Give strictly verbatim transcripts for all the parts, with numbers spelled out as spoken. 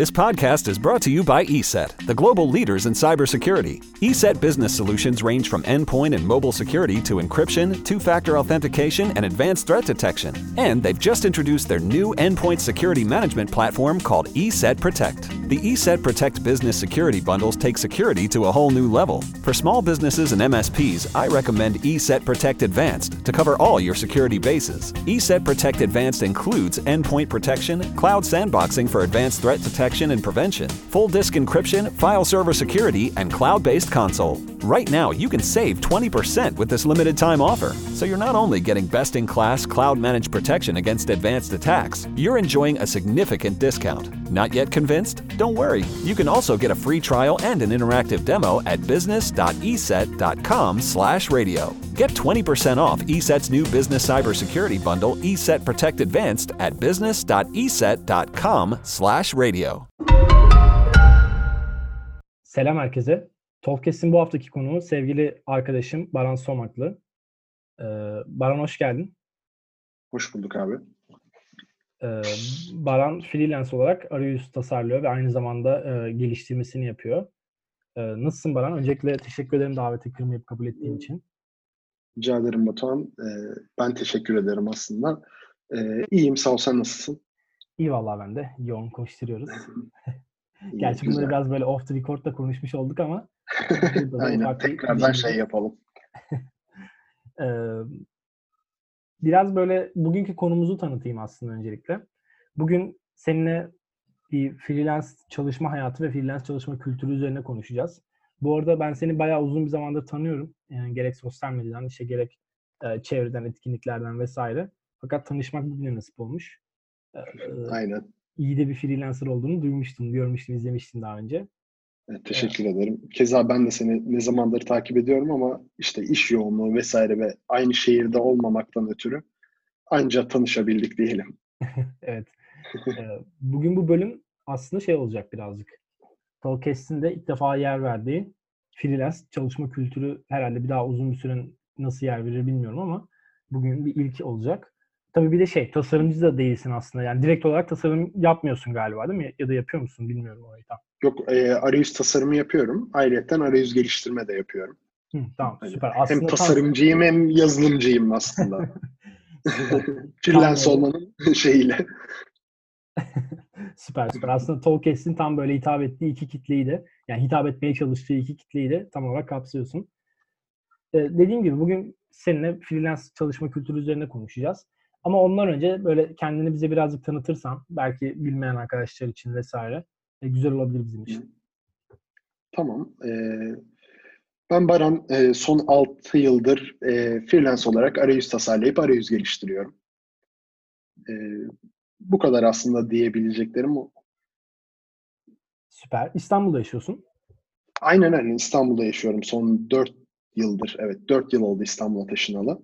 This podcast is brought to you by E S E T, the global leaders in cybersecurity. E S E T business solutions range from endpoint and mobile security to encryption, two-factor authentication, and advanced threat detection. And they've just introduced their new endpoint security management platform called E S E T Protect. The E S E T Protect business security bundles take security to a whole new level. For small businesses and M S Ps, I recommend E S E T Protect Advanced to cover all your security bases. E S E T Protect Advanced includes endpoint protection, cloud sandboxing for advanced threat detection, and prevention, full disk encryption, file server security, and cloud-based console. Right now, you can save twenty percent with this limited time offer. So you're not only getting best-in-class cloud-managed protection against advanced attacks, you're enjoying a significant discount. Not yet convinced? Don't worry. You can also get a free trial and an interactive demo at business dot e set dot com slash radio. Get twenty percent off E S E T's new business cybersecurity bundle, E S E T Protect Advanced, at business dot e set dot com slash radio. Selam herkese. Talkest'in bu haftaki konuğu sevgili arkadaşım Baran Somaklı. Ee, Baran hoş geldin. Hoş bulduk abi. Ee, Baran freelance olarak arayüz tasarlıyor ve aynı zamanda e, geliştirmesini yapıyor. E, nasılsın Baran? Öncelikle teşekkür ederim daveti kırmayıp kabul ettiğin için. Rica ederim Batuhan. E, ben teşekkür ederim aslında. E, iyiyim sağ ol, sen nasılsın? İyi vallahi ben de. Yoğun koşturuyoruz. Gerçi bunları biraz böyle off the record da konuşmuş olduk ama. Aynen. Tekrardan bir... şey yapalım. ee, biraz böyle bugünkü konumuzu tanıtayım aslında öncelikle. Bugün seninle bir freelance çalışma hayatı ve freelance çalışma kültürü üzerine konuşacağız. Bu arada ben seni bayağı uzun bir zamandır tanıyorum. Yani gerek sosyal medyadan, işte gerek e, çevreden, etkinliklerden vesaire. Fakat tanışmak bugüne nasip olmuş. Aynen. İyi de bir freelancer olduğunu duymuştum, görmüştüm, izlemiştim daha önce. Evet, teşekkür evet. ederim. Keza ben de seni ne zamandır takip ediyorum ama işte iş yoğunluğu vesaire ve aynı şehirde olmamaktan ötürü ancak tanışabildik diyelim. Evet. Bugün bu bölüm aslında şey olacak birazcık. Talkest'in de ilk defa yer verdiği freelance çalışma kültürü, herhalde bir daha uzun bir süre nasıl yer verir bilmiyorum ama bugün bir ilk olacak. Tabii bir de şey, tasarımcı da değilsin aslında. Yani direkt olarak tasarım yapmıyorsun galiba değil mi? Ya da yapıyor musun bilmiyorum orayı tam. Yok, e, arayüz tasarımı yapıyorum. Ayrıca arayüz geliştirme de yapıyorum. Hı, tamam, süper. Aslında hem tasarımcıyım tam... hem yazılımcıyım aslında. Freelance olmanın şeyiyle. Süper süper. Aslında Talkest'in tam böyle hitap ettiği iki kitleyi de, yani hitap etmeye çalıştığı iki kitleyi de tam olarak kapsıyorsun. Ee, dediğim gibi bugün seninle freelance çalışma kültürü üzerine konuşacağız. Ama ondan önce böyle kendini bize birazcık tanıtırsan, belki bilmeyen arkadaşlar için vesaire, e, güzel olabilir bizim için. Tamam. Ee, ben Baran, e, son altı yıldır e, freelance olarak arayüz tasarlayıp arayüz geliştiriyorum. E, bu kadar aslında diyebileceklerim o. Süper. İstanbul'da yaşıyorsun. Aynen öyle. İstanbul'da yaşıyorum. Son dört yıldır. Evet, dört yıl oldu İstanbul'a taşınalı.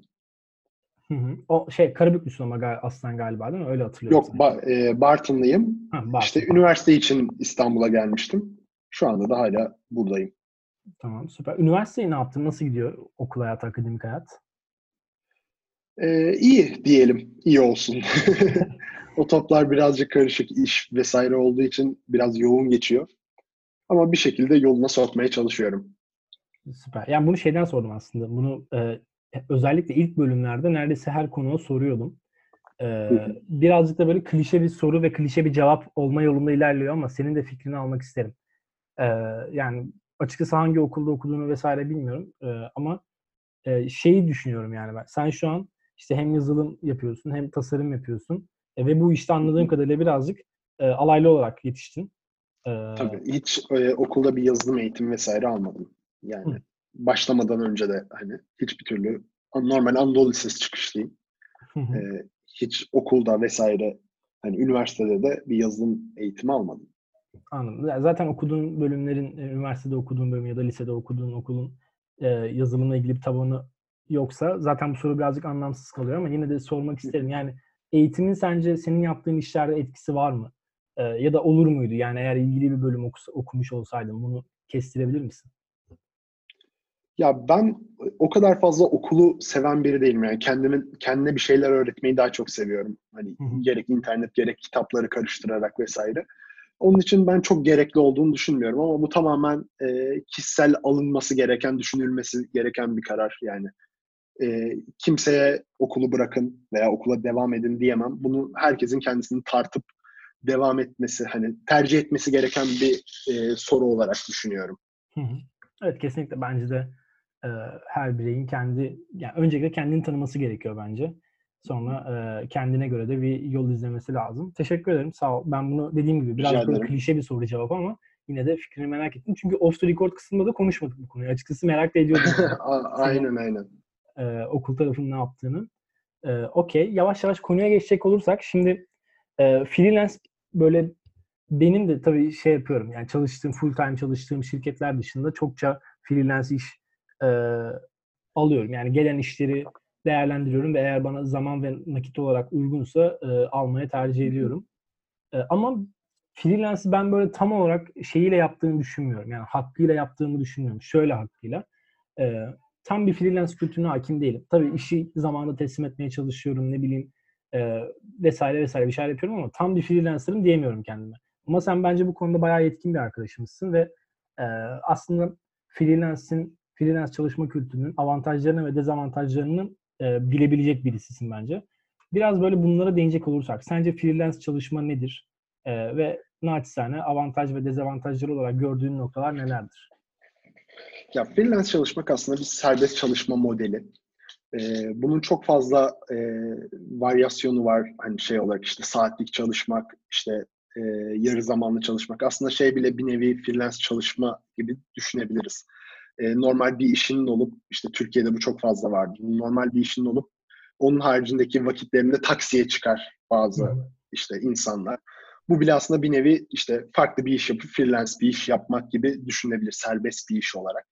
Hı hı. O şey, Karabüklüsün ama gal- aslan galiba değil mi? Öyle hatırlıyorum. Yok, ba- e, Bartınlıyım. Ha, Bartın. İşte üniversite için İstanbul'a gelmiştim. Şu anda da hala buradayım. Tamam, süper. Üniversiteyi ne yaptın? Nasıl gidiyor okul hayatı, akademik hayat? Ee, iyi diyelim. İyi olsun. O toplar birazcık karışık, iş vesaire olduğu için biraz yoğun geçiyor. Ama bir şekilde yoluna sokmaya çalışıyorum. Süper. Yani bunu şeyden sordum aslında. Bunu... E- Özellikle ilk bölümlerde neredeyse her konuya soruyordum. Ee, birazcık da böyle klişe bir soru ve klişe bir cevap olma yolunda ilerliyor ama senin de fikrini almak isterim. Ee, yani açıkçası hangi okulda okuduğunu vesaire bilmiyorum. Ee, ama e, şeyi düşünüyorum yani ben. Sen şu an işte hem yazılım yapıyorsun hem tasarım yapıyorsun. E, ve bu işte anladığım kadarıyla birazcık e, alaylı olarak yetiştin. Ee, Tabii. Hiç e, okulda bir yazılım eğitimi vesaire almadım. Yani... Hı. Başlamadan önce de hani hiçbir türlü, normal Anadolu Lisesi çıkışlıyım. Hı hı. Ee, hiç okulda vesaire, hani üniversitede de bir yazılım eğitimi almadım. Anladım. Zaten okuduğun bölümlerin, üniversitede okuduğun bölüm ya da lisede okuduğun okulun e, yazılımla ilgili bir tabanı yoksa zaten bu soru birazcık anlamsız kalıyor ama yine de sormak isterim. Yani eğitimin sence senin yaptığın işlerde etkisi var mı? E, ya da olur muydu? Yani eğer ilgili bir bölüm okusa, okumuş olsaydın bunu kestirebilir misin? Ya ben o kadar fazla okulu seven biri değilim. Yani kendimin, kendine bir şeyler öğretmeyi daha çok seviyorum. Hani hı hı. gerek internet, gerek kitapları karıştırarak vesaire. Onun için ben çok gerekli olduğunu düşünmüyorum ama bu tamamen e, kişisel alınması gereken, düşünülmesi gereken bir karar yani. E, kimseye okulu bırakın veya okula devam edin diyemem. Bunu herkesin kendisini tartıp devam etmesi, hani tercih etmesi gereken bir e, soru olarak düşünüyorum. Hı hı. Evet, kesinlikle bence de e, her bireyin kendi, yani öncelikle kendini tanıması gerekiyor bence. Sonra e, kendine göre de bir yol izlemesi lazım. Teşekkür ederim, sağ ol. Ben bunu dediğim gibi biraz böyle klişe bir soru cevap ama yine de fikrini merak ettim. Çünkü off the record kısmında da konuşmadık bu konuyu. Açıkçası merak da ediyordum. aynen Senin, aynen. E, okul tarafının ne yaptığını. E, Okey. Yavaş yavaş konuya geçecek olursak şimdi e, freelance böyle benim de tabii şey yapıyorum. Yani çalıştığım, full time çalıştığım şirketler dışında çokça freelance iş e, alıyorum. Yani gelen işleri değerlendiriyorum ve eğer bana zaman ve nakit olarak uygunsa e, almaya tercih ediyorum. E, ama freelance'ı ben böyle tam olarak şeyiyle yaptığını düşünmüyorum. Yani hakkıyla yaptığımı düşünmüyorum. Şöyle hakkıyla. E, tam bir freelance kültürüne hakim değilim. Tabii işi zamanında teslim etmeye çalışıyorum, ne bileyim e, vesaire vesaire bir şeyler yapıyorum ama tam bir freelancer'ım diyemiyorum kendime. Ama sen bence bu konuda bayağı yetkin bir arkadaşımızsın ve e, aslında freelance'in, freelance çalışma kültürünün avantajlarını ve dezavantajlarını bilebilecek birisisin bence. Biraz böyle bunlara değinecek olursak, sence freelance çalışma nedir? E, ve naçizane avantaj ve dezavantajları olarak gördüğün noktalar nelerdir? Ya freelance çalışmak aslında bir serbest çalışma modeli. E, bunun çok fazla e, varyasyonu var. Hani şey olarak işte saatlik çalışmak, işte e, yarı zamanlı çalışmak. Aslında şey bile bir nevi freelance çalışma gibi düşünebiliriz. Normal bir işinin olup, işte Türkiye'de bu çok fazla vardı. Normal bir işinin olup, onun haricindeki vakitlerinde taksiye çıkar bazı hmm. işte insanlar. Bu bile aslında bir nevi işte farklı bir iş yapıp freelance bir iş yapmak gibi düşünülebilir, serbest bir iş olarak.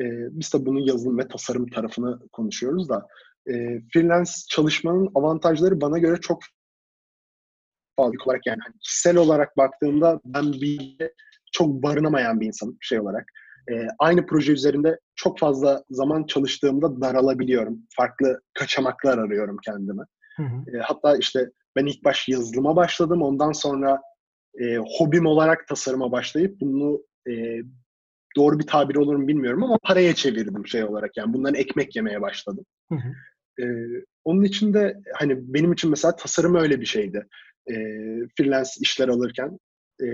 Ee, biz de bunun yazılım ve tasarım tarafını konuşuyoruz da e, freelance çalışmanın avantajları bana göre çok fazla olarak, yani kişisel olarak baktığımda ben bir çok barınamayan bir insanım şey olarak. Ee, aynı proje üzerinde çok fazla zaman çalıştığımda daralabiliyorum. Farklı kaçamaklar arıyorum kendime. Hı hı. Ee, hatta işte ben ilk baş yazılıma başladım. Ondan sonra e, hobim olarak tasarıma başlayıp bunu e, doğru bir tabir olur mu bilmiyorum ama paraya çevirdim şey olarak. Yani bundan ekmek yemeye başladım. Hı hı. Ee, onun için de hani benim için mesela tasarım öyle bir şeydi. Ee, freelance işler alırken e,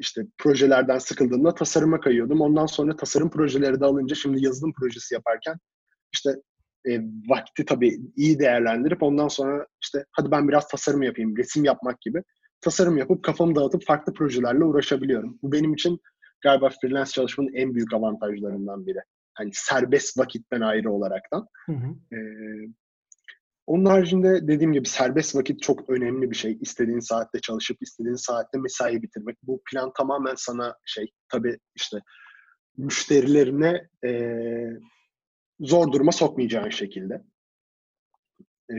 İşte projelerden sıkıldığımda tasarıma kayıyordum. Ondan sonra tasarım projeleri de alınca şimdi yazılım projesi yaparken işte e, vakti tabii iyi değerlendirip ondan sonra işte hadi ben biraz tasarım yapayım, resim yapmak gibi. Tasarım yapıp kafamı dağıtıp farklı projelerle uğraşabiliyorum. Bu benim için galiba freelance çalışmanın en büyük avantajlarından biri. Hani serbest vakitten ayrı olaraktan. Hı hı. E, Onun haricinde dediğim gibi serbest vakit çok önemli bir şey. İstediğin saatte çalışıp istediğin saatte mesai bitirmek. Bu plan tamamen sana şey, tabii işte müşterilerine e, zor duruma sokmayacağın şekilde. E,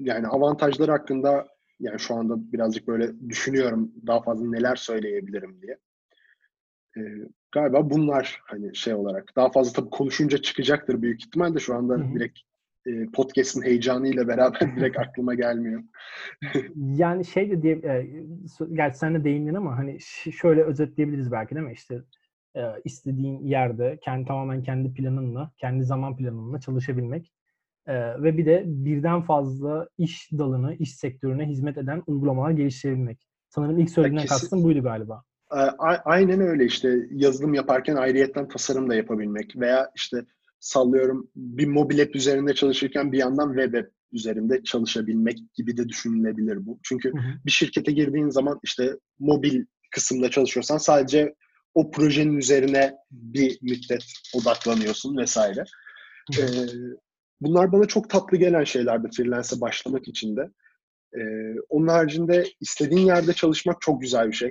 yani avantajları hakkında yani şu anda birazcık böyle düşünüyorum daha fazla neler söyleyebilirim diye. E, galiba bunlar hani şey olarak daha fazla tabii konuşunca çıkacaktır büyük ihtimalle şu anda Hı-hı. direkt podcast'ın heyecanıyla beraber direkt aklıma gelmiyor. Yani şey de diye, gerçi sen de değindin ama hani şöyle özetleyebiliriz belki değil mi? İşte istediğin yerde kendi tamamen kendi planınla, kendi zaman planınla çalışabilmek ve bir de birden fazla iş dalını, iş sektörüne hizmet eden uygulamalar geliştirebilmek. Sanırım ilk söylediğinden kastım buydu galiba. Aynen öyle işte yazılım yaparken ayrıyetten tasarım da yapabilmek veya işte sallıyorum bir mobil app üzerinde çalışırken bir yandan web app üzerinde çalışabilmek gibi de düşünülebilir bu. Çünkü hı hı. bir şirkete girdiğin zaman işte mobil kısımda çalışıyorsan sadece o projenin üzerine bir müddet odaklanıyorsun vesaire. Hı hı. Ee, bunlar bana çok tatlı gelen şeylerdi freelance'e başlamak için de. Ee, onun haricinde istediğin yerde çalışmak çok güzel bir şey.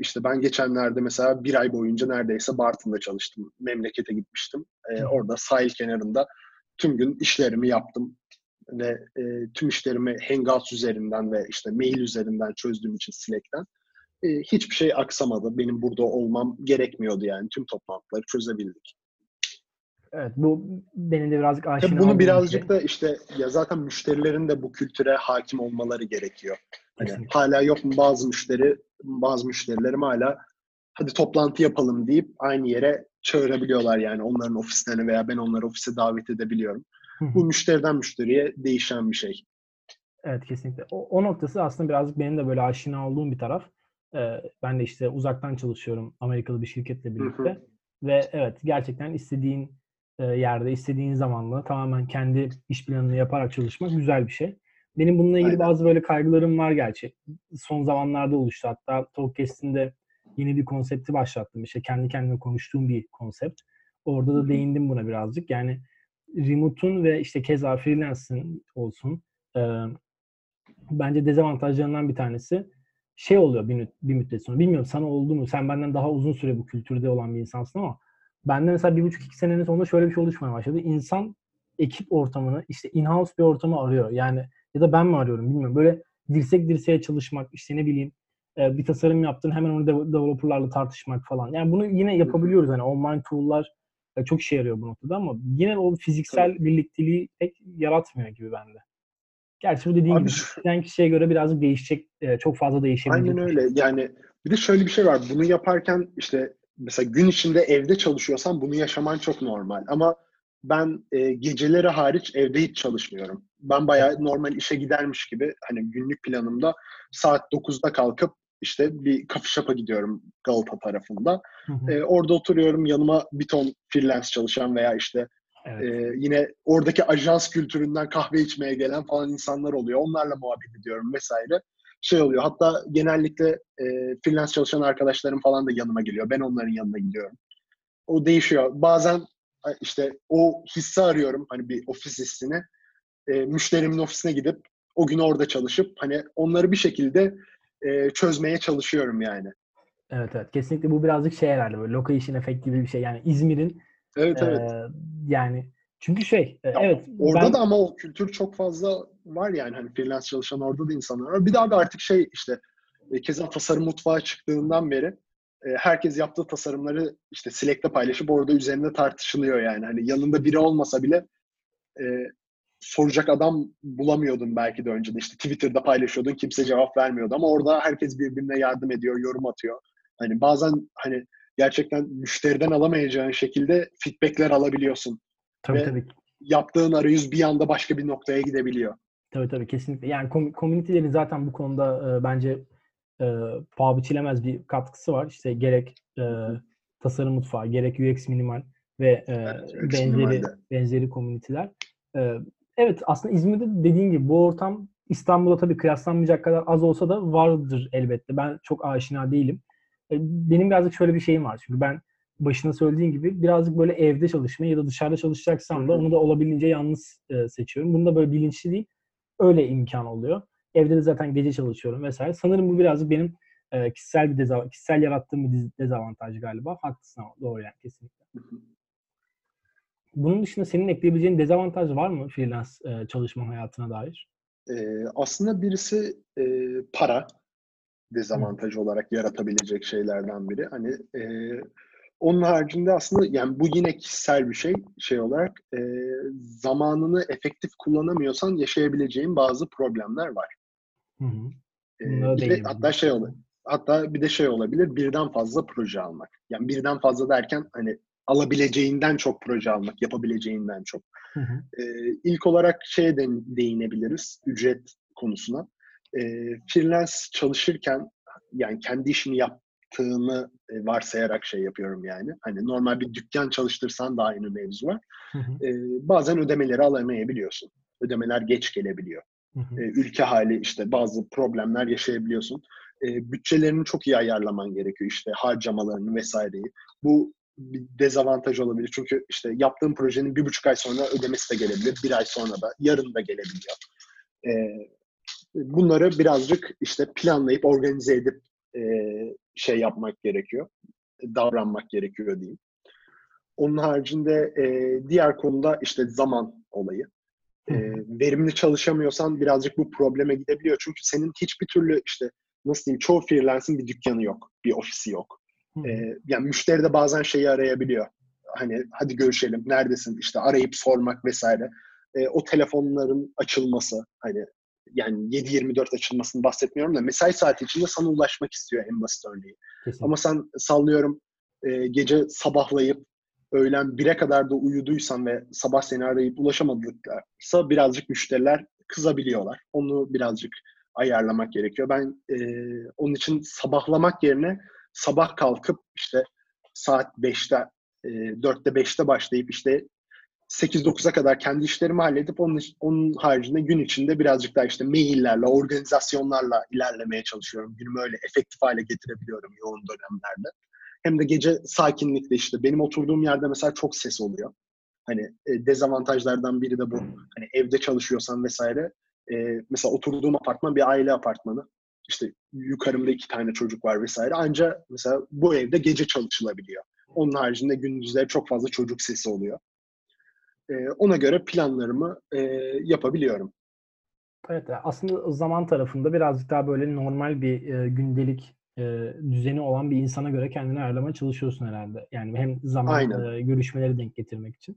İşte ben geçenlerde mesela bir ay boyunca neredeyse Bartın'da çalıştım. Memlekete gitmiştim. Ee, orada sahil kenarında tüm gün işlerimi yaptım. Ve e, tüm işlerimi Hangouts üzerinden ve işte mail üzerinden çözdüğüm için Slack'ten e, hiçbir şey aksamadı. Benim burada olmam gerekmiyordu yani. Tüm toplantıları çözebildik. Evet, bu benim de birazcık aşina olduğum. Bunu birazcık şey. da işte ya zaten müşterilerin de bu kültüre hakim olmaları gerekiyor. Hani hala yok mu bazı müşteri bazı müşterilerim hala hadi toplantı yapalım deyip aynı yere çağırabiliyorlar yani onların ofislerine veya ben onları ofise davet edebiliyorum. Bu müşteriden müşteriye değişen bir şey. Evet, kesinlikle. O, o noktası aslında birazcık benim de böyle aşina olduğum bir taraf. Ee, ben de işte uzaktan çalışıyorum Amerikalı bir şirketle birlikte. Hı hı. Ve evet, gerçekten istediğin e, yerde, istediğin zamanla tamamen kendi iş planını yaparak çalışmak güzel bir şey. Benim bununla ilgili Aynen. bazı böyle kaygılarım var gerçi. Son zamanlarda oluştu. Hatta Talkest'in de yeni bir konsepti başlattım. İşte kendi kendime konuştuğum bir konsept. Orada da değindim buna birazcık. Yani remote'un ve işte keza freelance'ın olsun e, bence dezavantajlarından bir tanesi şey oluyor bir, bir müddet sonra. Bilmiyorum sana oldu mu? Sen benden daha uzun süre bu kültürde olan bir insansın ama benden mesela bir buçuk iki senenin sonunda şöyle bir şey oluşmaya başladı. İnsan ekip ortamını, işte in-house bir ortamı arıyor. Yani ya da ben mi arıyorum bilmiyorum. Böyle dirsek dirseğe çalışmak, işte ne bileyim bir tasarım yaptın hemen onu developerlarla tartışmak falan. Yani bunu yine yapabiliyoruz. Hani online tool'lar çok işe yarıyor bu noktada ama yine o fiziksel evet. birlikteliği pek yaratmıyor gibi bende. Gerçi bu dediğim Abi, gibi kişiden kişiye göre birazcık değişecek, çok fazla değişebilir. Aynen öyle. Yani bir de şöyle bir şey var. Bunu yaparken işte mesela gün içinde evde çalışıyorsan bunu yaşaman çok normal. Ama ben e, geceleri hariç evde hiç çalışmıyorum. Ben bayağı normal işe gidermiş gibi hani günlük planımda saat dokuzda kalkıp işte bir coffee shop'a gidiyorum Galata tarafında. Hı hı. E, orada oturuyorum, yanıma bir ton freelance çalışan veya işte evet. e, yine oradaki ajans kültüründen kahve içmeye gelen falan insanlar oluyor. Onlarla muhabbet ediyorum vesaire. Şey oluyor, hatta genellikle e, freelance çalışan arkadaşlarım falan da yanıma geliyor. Ben onların yanına gidiyorum. O değişiyor. Bazen İşte o hissi arıyorum, hani bir ofis hissini, e, müşterimin ofisine gidip o gün orada çalışıp hani onları bir şekilde e, çözmeye çalışıyorum yani. Evet evet, kesinlikle bu birazcık şey herhalde böyle location effect gibi bir şey yani İzmir'in. Evet evet. E, yani çünkü şey e, ya, evet. Orada ben... da ama o kültür çok fazla var yani hani freelance çalışan orada da insanlar var. Bir daha da artık şey işte e, keza Tasarım Mutfağı çıktığından beri herkes yaptığı tasarımları işte Slack'te paylaşıp orada üzerinde tartışılıyor yani. Hani yanında biri olmasa bile e, soracak adam bulamıyordun belki de önceden. İşte Twitter'da paylaşıyordun, kimse cevap vermiyordu ama orada herkes birbirine yardım ediyor, yorum atıyor. Hani bazen hani gerçekten müşteriden alamayacağın şekilde feedbackler alabiliyorsun. Tabii Ve tabii. Yaptığın arayüz bir anda başka bir noktaya gidebiliyor. Tabii tabii, kesinlikle. Yani community'lerin zaten bu konuda e, bence E, paha biçilemez bir katkısı var. İşte gerek e, Tasarım Mutfağı, gerek U X Minimal ve e, evet, benzeri minimalde. benzeri komüniteler. E, evet, aslında İzmir'de dediğin gibi bu ortam İstanbul'a tabii kıyaslanmayacak kadar az olsa da vardır elbette. Ben çok aşina değilim. E, benim birazcık şöyle bir şeyim var. Çünkü ben başına söylediğim gibi birazcık böyle evde çalışmayı ya da dışarıda çalışacaksam da onu da olabildiğince yalnız e, seçiyorum. Bunu da böyle bilinçli değil. Öyle imkan oluyor. Evde de zaten gece çalışıyorum vesaire. Sanırım bu birazcık benim e, kişisel bir dezavant- kişisel yarattığım bir dezavantaj galiba. Haklısın ama doğru yani kesinlikle. Bunun dışında senin ekleyebileceğin dezavantaj var mı freelance e, çalışma hayatına dair? Ee, aslında birisi e, para dezavantajı Hı. olarak yaratabilecek şeylerden biri. Hani e, onun haricinde aslında yani bu yine kişisel bir şey şey olarak e, zamanını efektif kullanamıyorsan yaşayabileceğin bazı problemler var. Hı hı. E, bir de, hatta şey olur. Hatta bir de şey olabilir, birden fazla proje almak. Yani birden fazla derken hani alabileceğinden çok proje almak, yapabileceğinden çok. Hı hı. E, ilk olarak şeye de değinebiliriz, ücret konusuna. E, freelance çalışırken yani kendi işimi yaptığını varsayarak şey yapıyorum yani. Hani normal bir dükkan çalıştırsan da aynı mevzu var. Hı hı. E, bazen ödemeleri alamayabiliyorsun. Ödemeler geç gelebiliyor. Hı hı. E, ülke hali işte bazı problemler yaşayabiliyorsun. E, bütçelerini çok iyi ayarlaman gerekiyor. İşte harcamalarını vesaireyi. Bu bir dezavantaj olabilir. Çünkü işte yaptığın projenin bir buçuk ay sonra ödemesi de gelebilir. Bir ay sonra da, yarın da gelebiliyor. E, bunları birazcık işte planlayıp, organize edip e, şey yapmak gerekiyor, davranmak gerekiyor diyeyim. Onun haricinde e, diğer konuda işte zaman olayı. E, verimli çalışamıyorsan birazcık bu probleme gidebiliyor. Çünkü senin hiçbir türlü işte nasıl diyeyim, çoğu freelance'in bir dükkanı yok, bir ofisi yok. E, yani müşteri de bazen şeyi arayabiliyor. Hani hadi görüşelim, neredesin? İşte arayıp sormak vesaire. E, o telefonların açılması, hani yani yedi yirmi dört açılmasını bahsetmiyorum da mesai saati içinde sana ulaşmak istiyor en basit örneği. Kesinlikle. Ama sen sallıyorum e, gece sabahlayıp öğlen bire kadar da uyuduysan ve sabah seni arayıp ulaşamadıklarsa birazcık müşteriler kızabiliyorlar. Onu birazcık ayarlamak gerekiyor. Ben e, onun için sabahlamak yerine sabah kalkıp işte saat beşte e, dörtte beşte başlayıp işte sekiz dokuza kadar kendi işlerimi halledip onun, onun haricinde gün içinde birazcık daha işte maillerle, organizasyonlarla ilerlemeye çalışıyorum. Günümü öyle efektif hale getirebiliyorum yoğun dönemlerde. Hem de gece sakinlikle işte benim oturduğum yerde mesela çok ses oluyor. Hani e, dezavantajlardan biri de bu. Hani evde çalışıyorsan vesaire. E, mesela oturduğum apartman bir aile apartmanı. İşte yukarımda iki tane çocuk var vesaire. Ancak mesela bu evde gece çalışılabiliyor. Onun haricinde gündüzleri çok fazla çocuk sesi oluyor. Ona göre planlarımı yapabiliyorum. Evet, aslında zaman tarafında birazcık daha böyle normal bir gündelik düzeni olan bir insana göre kendini ayarlamaya çalışıyorsun herhalde. Yani hem zaman, aynen, görüşmeleri denk getirmek için.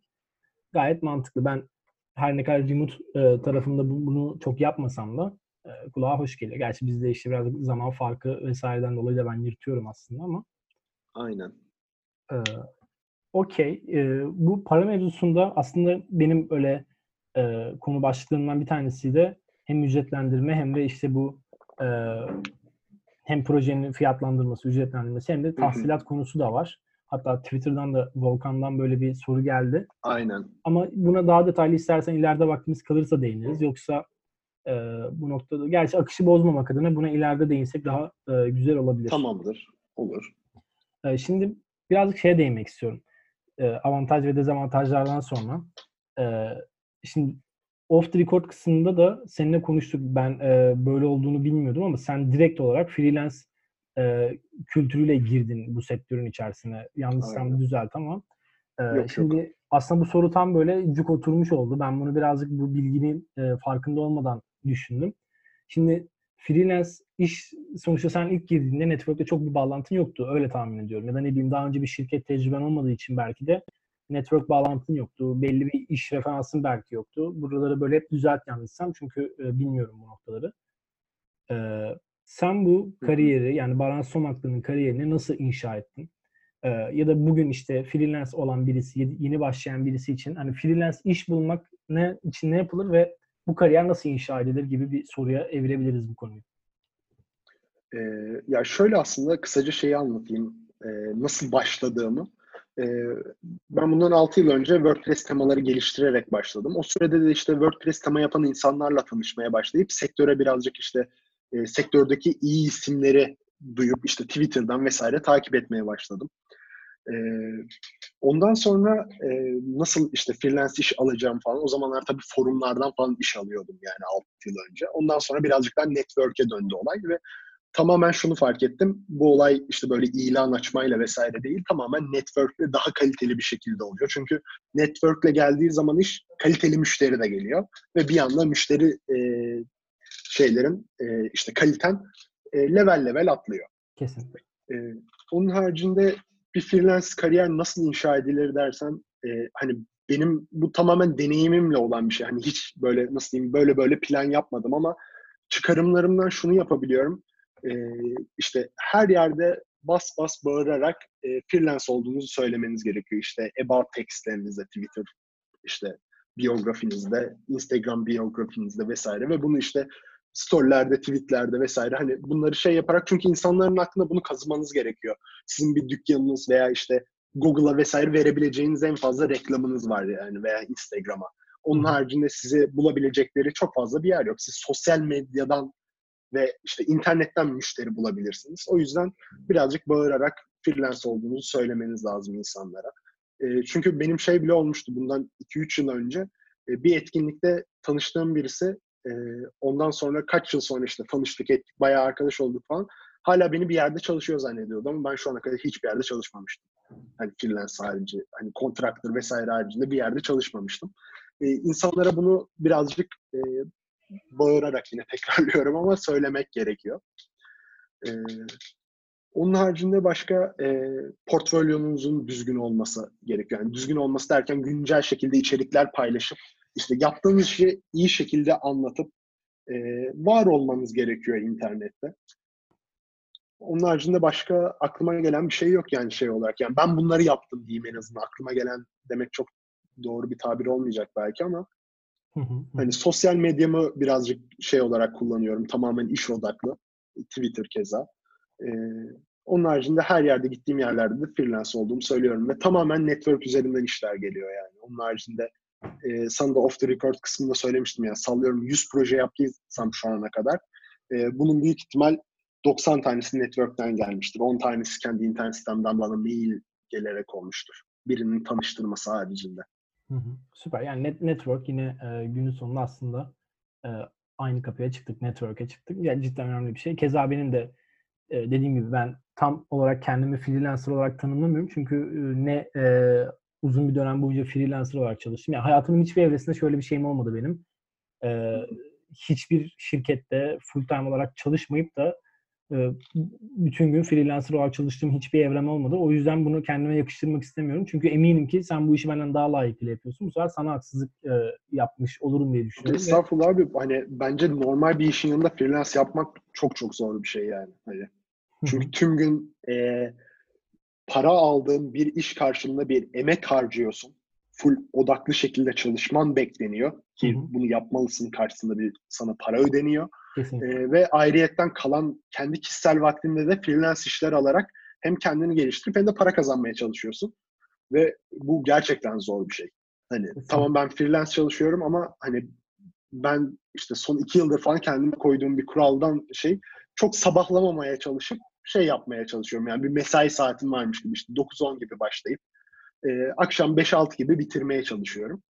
Gayet mantıklı. Ben her ne kadar remote tarafında bunu çok yapmasam da kulağa hoş geliyor. Gerçi bizde işte biraz zaman farkı vesaireden dolayı da ben yırtıyorum aslında ama. Aynen. Ee, Okey. E, bu para mevzusunda aslında benim öyle e, konu başlıklarından bir tanesi de hem ücretlendirme hem de işte bu e, hem projenin fiyatlandırması, ücretlendirmesi hem de tahsilat konusu da var. Hatta Twitter'dan da Volkan'dan böyle bir soru geldi. Aynen. Ama buna daha detaylı istersen ileride vaktimiz kalırsa değiniriz. Yoksa e, bu noktada, gerçi akışı bozmamak adına buna ileride değinsek daha e, güzel olabilir. Tamamdır. Olur. E, şimdi birazcık şeye değinmek istiyorum. Avantaj ve dezavantajlardan sonra. Şimdi off the record kısmında da seninle konuştuk. Ben böyle olduğunu bilmiyordum ama sen direkt olarak freelance kültürüyle girdin bu sektörün içerisine. Yanlışsam düzelt ama. Yok, şimdi yok. Aslında bu soru tam böyle cuk oturmuş oldu. Ben bunu birazcık bu bilginin farkında olmadan düşündüm. Şimdi freelance iş, sonuçta sen ilk girdiğinde network'te çok bir bağlantın yoktu. Öyle tahmin ediyorum. Ya da ne bileyim, daha önce bir şirket tecrüben olmadığı için belki de network bağlantın yoktu. Belli bir iş referansın belki yoktu. Buraları böyle hep düzelt yanlışsam. Çünkü e, bilmiyorum bu noktaları. E, sen bu kariyeri, yani Baran Somaklı'nın kariyerini nasıl inşa ettin? E, ya da bugün işte freelance olan birisi, yeni başlayan birisi için hani freelance iş bulmak ne için ne yapılır ve bu kariyer nasıl inşa edilir gibi bir soruya evirebiliriz bu konuyu. Ee, ya şöyle aslında kısaca şeyi anlatayım. Ee, nasıl başladığımı. Ee, ben bundan altı yıl önce WordPress temaları geliştirerek başladım. O sürede de işte WordPress tema yapan insanlarla tanışmaya başlayıp sektöre birazcık işte e, sektördeki iyi isimleri duyup işte Twitter'dan vesaire takip etmeye başladım. Ee, ondan sonra e, nasıl işte freelance iş alacağım falan, o zamanlar tabii forumlardan falan iş alıyordum yani altı yıl önce. Ondan sonra birazcık daha network'e döndü olay ve tamamen şunu fark ettim. Bu olay işte böyle ilan açmayla vesaire değil, tamamen network'le daha kaliteli bir şekilde oluyor. Çünkü network'le geldiği zaman iş, kaliteli müşteri de geliyor ve bir yandan müşteri e, şeylerin e, işte kaliten e, level level atlıyor. Kesinlikle. E, onun haricinde bir freelance kariyer nasıl inşa edilir dersen, e, hani benim bu tamamen deneyimimle olan bir şey. Hani hiç böyle nasıl diyeyim böyle böyle plan yapmadım ama çıkarımlarımdan şunu yapabiliyorum. E, işte her yerde bas bas bağırarak e, freelance olduğunuzu söylemeniz gerekiyor. İşte about textlerinizde, Twitter işte biyografinizde, Instagram biyografinizde vesaire ve bunu işte storylerde, tweetlerde vesaire, hani bunları şey yaparak, çünkü insanların aklına bunu kazımanız gerekiyor. Sizin bir dükkanınız veya işte Google'a vesaire verebileceğiniz en fazla reklamınız var yani, veya Instagram'a. Onun haricinde sizi bulabilecekleri çok fazla bir yer yok. Siz sosyal medyadan ve işte internetten müşteri bulabilirsiniz. O yüzden birazcık bağırarak freelance olduğunuzu söylemeniz lazım insanlara. E, çünkü benim şey bile olmuştu bundan iki üç yıl önce. E, bir etkinlikte tanıştığım birisi, ondan sonra kaç yıl sonra işte tanıştık ettik, bayağı arkadaş olduk falan. Hala beni bir yerde çalışıyor zannediyordu ama ben şu ana kadar hiçbir yerde çalışmamıştım. Hani freelance harici, hani kontraktör vesaire haricinde bir yerde çalışmamıştım. Ee, insanlara bunu birazcık e, bağırarak, yine tekrarlıyorum ama, söylemek gerekiyor. Ee, onun haricinde başka e, portfolyonunuzun düzgün olması gerekiyor. Yani düzgün olması derken güncel şekilde içerikler paylaşıp İşte yaptığınız işi iyi şekilde anlatıp e, var olmanız gerekiyor internette. Onun haricinde başka aklıma gelen bir şey yok yani şey olarak. Yani ben bunları yaptım diyeyim en azından. Aklıma gelen demek çok doğru bir tabir olmayacak belki ama hani sosyal medyamı birazcık şey olarak kullanıyorum. Tamamen iş odaklı. Twitter keza. Ee, onun haricinde her yerde gittiğim yerlerde de freelance olduğumu söylüyorum ve tamamen network üzerinden işler geliyor yani. Onun haricinde e, sana da off the record kısmında söylemiştim yani sallıyorum yüz proje yaptıysam şu ana kadar. E, bunun büyük ihtimal doksan tanesi network'ten gelmiştir. on tanesi kendi internet sistemden bana mail gelerek olmuştur. Birinin tanıştırması haricinde. Hı hı, süper. Yani net, network yine e, günün sonunda aslında e, aynı kapıya çıktık, network'e çıktık. Yani cidden önemli bir şey. Keza benim de e, dediğim gibi ben tam olarak kendimi freelancer olarak tanımlamıyorum. Çünkü e, ne e, uzun bir dönem boyunca freelancer olarak çalıştım. Yani hayatımın hiçbir evresinde şöyle bir şeyim olmadı benim. E, hiçbir şirkette full time olarak çalışmayıp da bütün gün freelancer olarak çalıştığım hiçbir evrem olmadı. O yüzden bunu kendime yakıştırmak istemiyorum. Çünkü eminim ki sen bu işi benden daha layıkıyla yapıyorsun. Bu sefer sana haksızlık e, yapmış olurum diye düşünüyorum. Estağfurullah abi. Hani bence normal bir işin yanında freelance yapmak çok çok zor bir şey yani. Hani çünkü tüm gün e, para aldığın bir iş karşılığında bir emek harcıyorsun. Full odaklı şekilde çalışman bekleniyor. Ki bunu yapmalısın karşısında bir sana para ödeniyor. Ee, ve ayrıyetten kalan kendi kişisel vaktinde de freelance işler alarak hem kendini geliştirip hem de para kazanmaya çalışıyorsun. Ve bu gerçekten zor bir şey. Hani kesinlikle. Tamam ben freelance çalışıyorum ama hani ben işte son iki yıldır falan kendime koyduğum bir kuraldan şey çok sabahlamamaya çalışıp şey yapmaya çalışıyorum. Yani bir mesai saatim varmış gibi işte dokuz on gibi başlayıp e, akşam beş altı gibi bitirmeye çalışıyorum.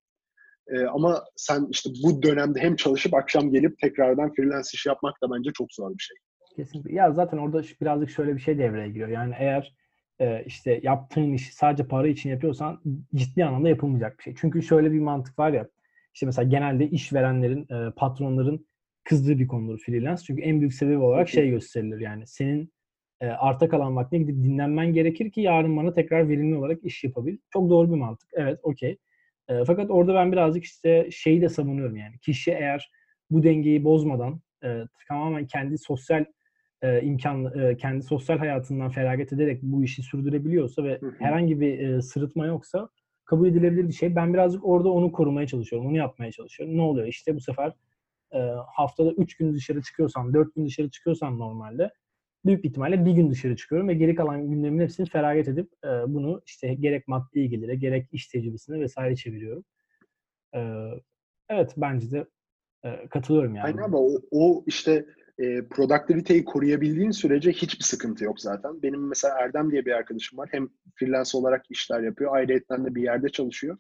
Ee, ama sen işte bu dönemde hem çalışıp akşam gelip tekrardan freelance iş yapmak da bence çok zor bir şey. Kesinlikle. Ya zaten orada birazcık şöyle bir şey devreye giriyor. Yani eğer e, işte yaptığın işi sadece para için yapıyorsan ciddi anlamda yapılmayacak bir şey. Çünkü şöyle bir mantık var ya. İşte mesela genelde işverenlerin, e, patronların kızdığı bir konudur freelance. Çünkü en büyük sebebi olarak evet. Şey gösterilir yani. Senin e, arta kalan vaktine gidip dinlenmen gerekir ki yarın bana tekrar verimli olarak iş yapabil. Çok doğru bir mantık. Evet, okey. Fakat orada ben birazcık işte şeyi de savunuyorum yani. Kişi eğer bu dengeyi bozmadan e, tamamen kendi sosyal e, imkan e, kendi sosyal hayatından feragat ederek bu işi sürdürebiliyorsa ve herhangi bir e, sırıtma yoksa kabul edilebilir bir şey. Ben birazcık orada onu korumaya çalışıyorum. Onu yapmaya çalışıyorum. Ne oluyor? İşte bu sefer e, haftada üç gün dışarı çıkıyorsam, dört gün dışarı çıkıyorsam normalde büyük ihtimalle bir gün dışarı çıkıyorum ve geri kalan günlerimin hepsini feragat edip e, bunu işte gerek maddi gelire, gerek iş tecrübesine vesaire çeviriyorum. E, evet, bence de e, katılıyorum yani. Aynen ama o, o işte e, productivity'yi koruyabildiğin sürece hiçbir sıkıntı yok zaten. Benim mesela Erdem diye bir arkadaşım var. Hem freelance olarak işler yapıyor, ayrıyetten de bir yerde çalışıyor.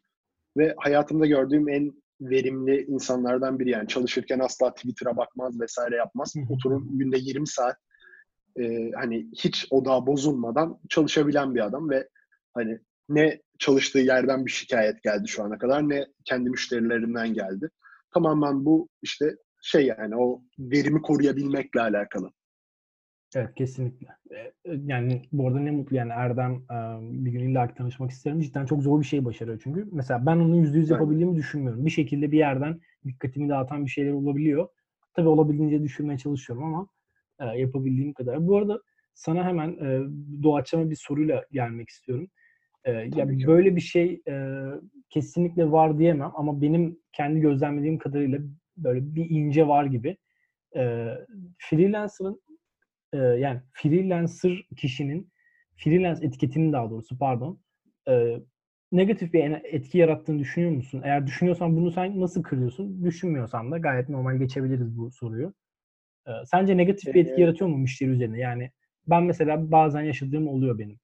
Ve hayatımda gördüğüm en verimli insanlardan biri yani. Çalışırken asla Twitter'a bakmaz vesaire yapmaz. Oturur günde yirmi saat Ee, hani hiç odağı bozulmadan çalışabilen bir adam ve hani ne çalıştığı yerden bir şikayet geldi şu ana kadar ne kendi müşterilerinden geldi. Tamamen bu işte şey yani o verimi koruyabilmekle alakalı. Evet, kesinlikle. Yani bu arada ne mutlu yani Erdem, bir gün illaki tanışmak isterim. Cidden çok zor bir şey başarıyor çünkü. Mesela ben onu yüzde yüz yapabildiğimi düşünmüyorum. Bir şekilde bir yerden dikkatimi dağıtan bir şeyler olabiliyor. Tabii olabildiğince düşürmeye çalışıyorum ama yapabildiğim kadar. Bu arada sana hemen e, doğaçlama bir soruyla gelmek istiyorum. E, ya böyle bir şey e, kesinlikle var diyemem ama benim kendi gözlemlediğim kadarıyla böyle bir ince var gibi. E, freelancer'ın e, yani freelancer kişinin freelance etiketinin daha doğrusu pardon e, negatif bir etki yarattığını düşünüyor musun? Eğer düşünüyorsan bunu sen nasıl kırıyorsun? Düşünmüyorsan da gayet normal geçebiliriz bu soruyu. Sence negatif bir etki yaratıyor mu müşteri üzerine? Yani ben mesela bazen yaşadığım oluyor benim.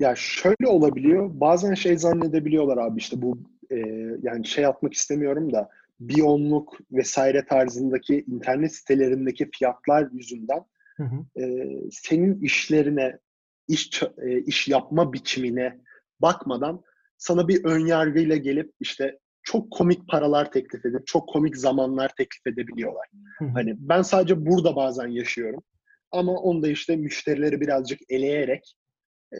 Ya şöyle olabiliyor. Bazen şey zannedebiliyorlar abi işte bu e, yani şey yapmak istemiyorum da bir onluk vesaire tarzındaki internet sitelerindeki fiyatlar yüzünden hı hı. E, senin işlerine, iş e, iş yapma biçimine bakmadan sana bir önyargıyla gelip işte çok komik paralar teklif edip, çok komik zamanlar teklif edebiliyorlar. Hı-hı. Hani ben sadece burada bazen yaşıyorum. Ama onda işte müşterileri birazcık eleyerek e,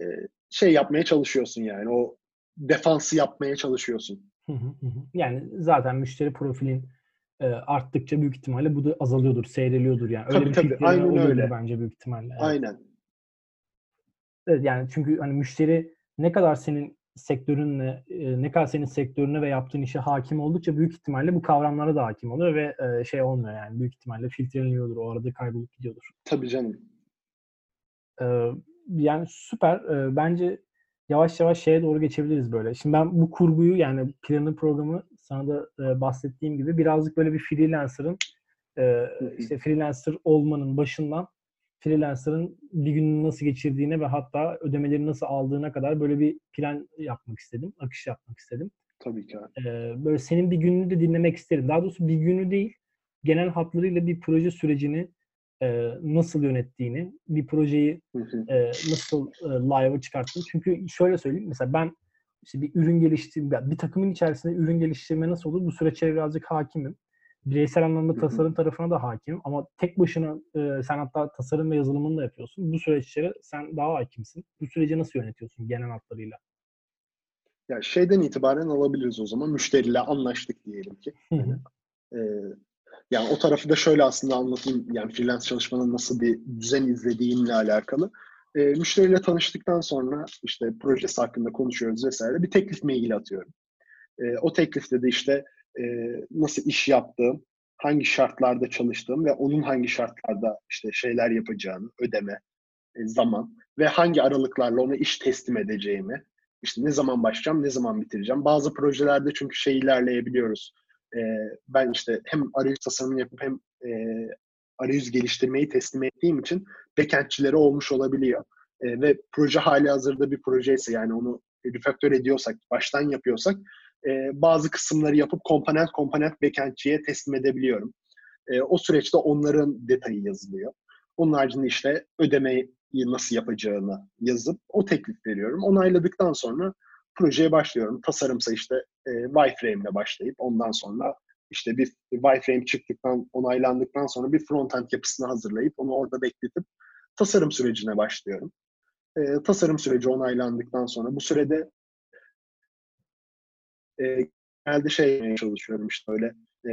şey yapmaya çalışıyorsun yani. O defansı yapmaya çalışıyorsun. Hı-hı. Yani zaten müşteri profilin e, arttıkça büyük ihtimalle bu da azalıyordur, seyreliyordur yani. Öyle tabii, bir tabii. Aynen öyle. Bence büyük ihtimalle. Evet. Aynen. Evet, yani çünkü hani müşteri ne kadar senin sektörünle, e, ne kadar senin sektörüne ve yaptığın işe hakim oldukça büyük ihtimalle bu kavramlara da hakim oluyor ve e, şey olmuyor yani. Büyük ihtimalle filtreleniyordur. O arada kaybolup gidiyordur. Tabii canım. E, yani süper. E, bence yavaş yavaş şeye doğru geçebiliriz böyle. Şimdi ben bu kurguyu yani planı programı sana da e, bahsettiğim gibi birazcık böyle bir freelancer'ın e, işte freelancer olmanın başından freelancer'ın bir gününü nasıl geçirdiğine ve hatta ödemeleri nasıl aldığına kadar böyle bir plan yapmak istedim. Akış yapmak istedim. Tabii ki. E, böyle senin bir gününü de dinlemek isterim. Daha doğrusu bir günü değil, genel hatlarıyla bir proje sürecini Ee, nasıl yönettiğini, bir projeyi e, nasıl e, live'a çıkarttığını. Çünkü şöyle söyleyeyim, mesela ben işte bir ürün geliştirme, bir takımın içerisinde ürün geliştirme nasıl olur? Bu süreçe birazcık hakimim. Bireysel anlamda tasarım tarafına da hakimim. Ama tek başına e, sen hatta tasarım ve yazılımını da yapıyorsun. Bu süreçlere sen daha hakimsin. Bu süreci nasıl yönetiyorsun genel hatlarıyla? Ya şeyden itibaren alabiliriz o zaman. Müşteriyle anlaştık diyelim ki. Ee, Yani o tarafı da şöyle aslında anlatayım. Yani freelance çalışmanın nasıl bir düzen izlediğimle alakalı. E, müşteriyle tanıştıktan sonra işte projesi hakkında konuşuyoruz vesaire. Bir teklif maili atıyorum. E, o teklifte de işte e, nasıl iş yaptığım, hangi şartlarda çalıştığım ve onun hangi şartlarda işte şeyler yapacağını, ödeme, e, zaman ve hangi aralıklarla ona iş teslim edeceğimi, işte ne zaman başlayacağım, ne zaman bitireceğim. Bazı projelerde çünkü şey ilerleyebiliyoruz. Ben işte hem arayüz tasarımını yapıp hem arayüz geliştirmeyi teslim ettiğim için backendçileri olmuş olabiliyor. Ve proje hali hazırda bir projeyse yani onu refactor ediyorsak, baştan yapıyorsak bazı kısımları yapıp komponent komponent backendçiye teslim edebiliyorum. O süreçte onların detayı yazılıyor. Onun haricinde işte ödemeyi nasıl yapacağını yazıp o teklif veriyorum. Onayladıktan sonra projeye başlıyorum. Tasarımsa işte e, wireframe ile başlayıp ondan sonra işte bir wireframe çıktıktan, onaylandıktan sonra bir frontend yapısını hazırlayıp onu orada bekletip tasarım sürecine başlıyorum. E, tasarım süreci onaylandıktan sonra bu sürede e, genelde şey yapmaya çalışıyorum işte öyle. E,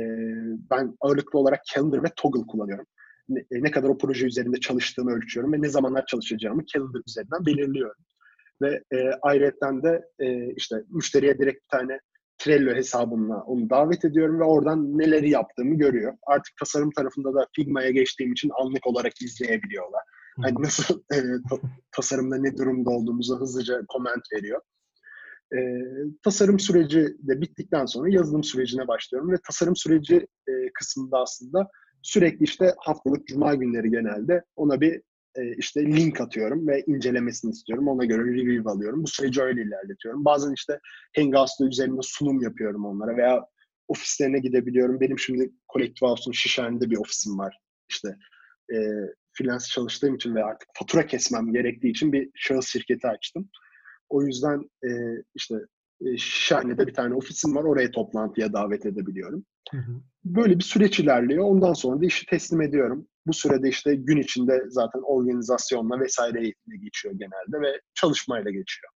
ben ağırlıklı olarak calendar ve toggle kullanıyorum. Ne, ne kadar o proje üzerinde çalıştığımı ölçüyorum ve ne zamanlar çalışacağımı calendar üzerinden belirliyorum. Ve e, ayrıca de e, işte müşteriye direkt bir tane Trello hesabımla onu davet ediyorum ve oradan neleri yaptığımı görüyor. Artık tasarım tarafında da Figma'ya geçtiğim için anlık olarak izleyebiliyorlar. Hani nasıl e, tasarımda ne durumda olduğumuzu hızlıca comment veriyor. E, tasarım süreci de bittikten sonra yazılım sürecine başlıyorum ve tasarım süreci e, kısmında aslında sürekli işte haftalık cuma günleri genelde ona bir işte link atıyorum ve incelemesini istiyorum. Ona göre review alıyorum. Bu süreci öyle ilerletiyorum. Bazen işte Hangouts'ta üzerinde sunum yapıyorum onlara veya ofislerine gidebiliyorum. Benim şimdi Collective House'un Şişhane'de bir ofisim var. İşte e, freelance çalıştığım için ve artık fatura kesmem gerektiği için bir şahıs şirketi açtım. O yüzden e, işte e, Şişhane'de bir tane ofisim var. Oraya toplantıya davet edebiliyorum. Hı hı. Böyle bir süreç ilerliyor. Ondan sonra da işi teslim ediyorum. Bu sürede işte gün içinde zaten organizasyonla vesaireyle geçiyor genelde ve çalışmayla geçiyor.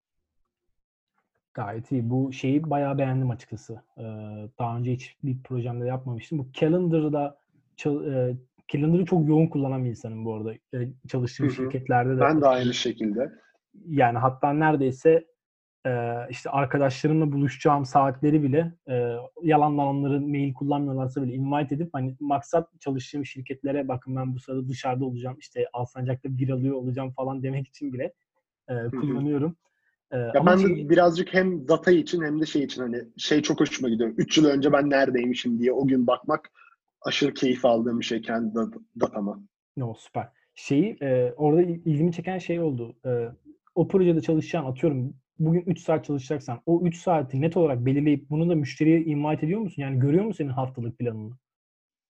Gayet iyi. Bu şeyi bayağı beğendim açıkçası. Ee, daha önce hiç bir projemde yapmamıştım. Bu Calendar'da e, Calendar'ı çok yoğun kullanan bir insanım bu arada. E, çalıştığım şirketlerde de. Ben de aynı şekilde. Yani hatta neredeyse e, işte arkadaşlarımla buluşacağım saatleri bile e, yalandan onları mail kullanmıyorlarsa bile invite edip hani maksat çalıştığım şirketlere bakın ben bu sırada dışarıda olacağım işte Alsancak'ta bir alıyor olacağım falan demek için bile e, kullanıyorum. E, ya ben şey... de birazcık hem data için hem de şey için hani şey çok hoşuma gidiyor. üç yıl önce ben neredeymişim diye o gün bakmak aşırı keyif aldığım bir şey kendi datama. No, süper. Şeyi e, orada ilgimi çeken şey oldu. E, o projede çalışacağım atıyorum bugün üç saat çalışacaksan o üç saati net olarak belirleyip bunu da müşteriye invite ediyor musun? Yani görüyor musun senin haftalık planını?